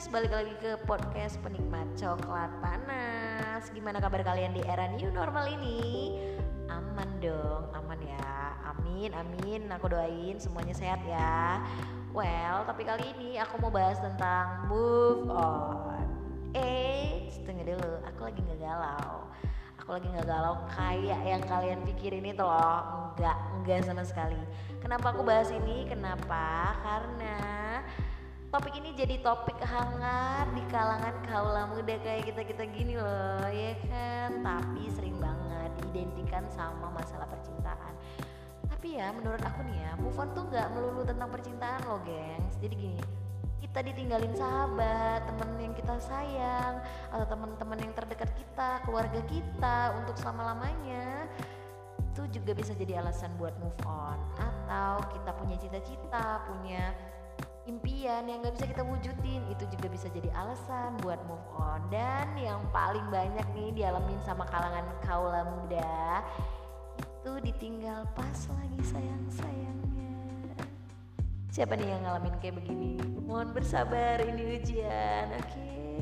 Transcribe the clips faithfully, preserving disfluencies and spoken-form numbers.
guys, balik lagi ke podcast penikmat coklat panas. Gimana kabar kalian di era new normal ini? Aman dong, aman ya. Amin, amin, aku doain semuanya sehat ya. Well, tapi kali ini aku mau bahas tentang move on. Eh, tunggu dulu, aku lagi gak galau. Aku lagi gak galau kayak yang kalian pikirin itu loh. Enggak, enggak sama sekali. Kenapa aku bahas ini? Kenapa? Karena topik ini jadi topik hangat di kalangan kaula muda kayak kita-kita gini loh, ya kan? Tapi sering banget diidentikan sama masalah percintaan. Tapi ya menurut aku nih ya, move on tuh gak melulu tentang percintaan loh gengs. Jadi gini, kita ditinggalin sahabat, teman yang kita sayang, atau teman-teman yang terdekat kita, keluarga kita untuk selama-lamanya, itu juga bisa jadi alasan buat move on. Atau kita punya cita-cita, punya impian yang gak bisa kita wujudin, itu juga bisa jadi alasan buat move on. Dan yang paling banyak nih dialamin sama kalangan kaula muda itu ditinggal pas lagi sayang-sayangnya. Siapa nih yang ngalamin kayak begini? Mohon bersabar, ini ujian, oke okay?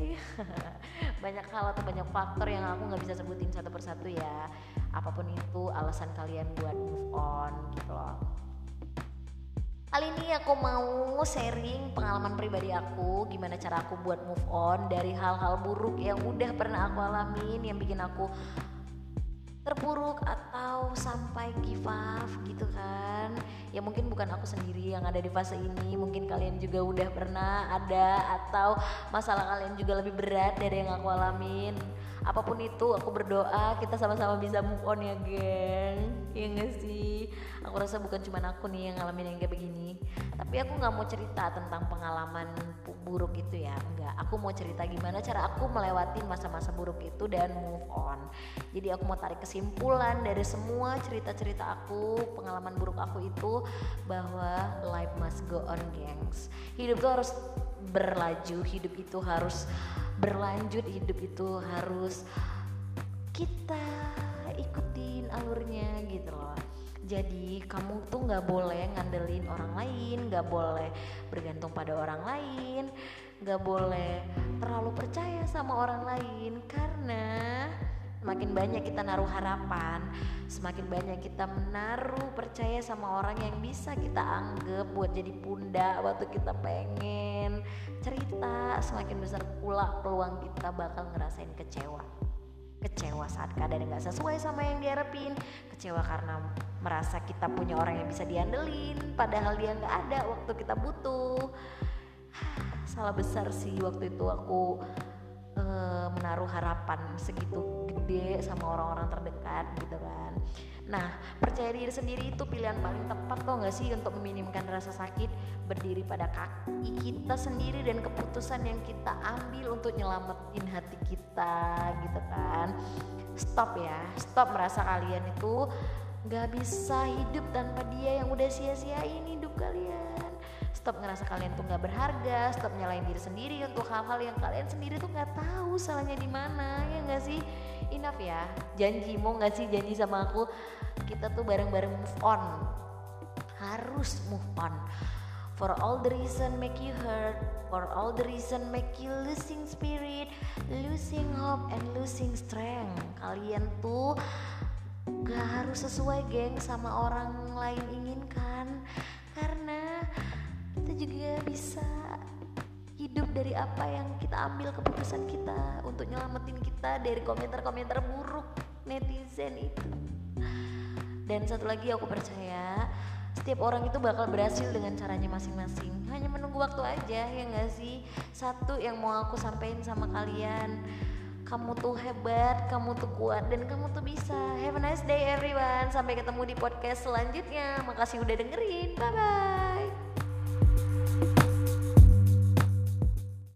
Banyak hal atau banyak faktor yang aku gak bisa sebutin satu persatu ya. Apapun itu alasan kalian buat move on gitu loh. Kali ini aku mau sharing pengalaman pribadi aku, gimana cara aku buat move on dari hal-hal buruk yang udah pernah aku alamin, yang bikin aku terpuruk atau sampai give up gitu kan. Ya mungkin bukan aku sendiri yang ada di fase ini, mungkin kalian juga udah pernah ada atau masalah kalian juga lebih berat dari yang aku alamin. Apapun itu, aku berdoa kita sama-sama bisa move on ya geng. Iya gak sih? Aku rasa bukan cuma aku nih yang ngalamin yang kayak begini. Tapi aku gak mau cerita tentang pengalaman buruk itu ya. Enggak, aku mau cerita gimana cara aku melewati masa-masa buruk itu dan move on. Jadi aku mau tarik kesimpulan dari semua cerita-cerita aku, pengalaman buruk aku itu, bahwa life must go on gengs. Hidup itu harus berlaju, hidup itu harus berlanjut, hidup itu harus kita ikutin alurnya gitu loh. Jadi kamu tuh gak boleh ngandelin orang lain, gak boleh bergantung pada orang lain, gak boleh terlalu percaya sama orang lain. Karena semakin banyak kita naruh harapan, semakin banyak kita menaruh percaya sama orang yang bisa kita anggap buat jadi pundak waktu kita pengen cerita, semakin besar pula peluang kita bakal ngerasain kecewa. Kecewa saat keadaan gak sesuai sama yang diharapin, kecewa karena merasa kita punya orang yang bisa diandelin padahal dia gak ada waktu kita butuh. Salah besar sih waktu itu aku uh, menaruh harapan segitu gede sama orang-orang terdekat gitu kan. Nah, percaya diri sendiri itu pilihan paling tepat tau gak sih untuk meminimkan rasa sakit, berdiri pada kaki kita sendiri dan keputusan yang kita ambil untuk nyelamatin hati kita gitu kan. Stop ya, stop merasa kalian itu gak bisa hidup tanpa dia yang udah sia-siain hidup kalian. Stop ngerasa kalian tuh gak berharga, stop nyalain diri sendiri untuk hal-hal yang kalian sendiri tuh gak tahu salahnya di mana, ya gak sih? Enough ya, janji, mau gak sih janji sama aku, kita tuh bareng-bareng move on, harus move on. For all the reason make you hurt, for all the reason make you losing spirit, losing hope and losing strength. Kalian tuh gak harus sesuai geng sama orang lain inginkan, karena kita juga bisa hidup dari apa yang kita ambil keputusan kita untuk nyelamatin kita dari komentar-komentar buruk netizen itu. Dan satu lagi aku percaya, setiap orang itu bakal berhasil dengan caranya masing-masing. Hanya menunggu waktu aja, ya gak sih? Satu yang mau aku sampein sama kalian, kamu tuh hebat, kamu tuh kuat, dan kamu tuh bisa. Have a nice day everyone. Sampai ketemu di podcast selanjutnya. Makasih udah dengerin, bye-bye.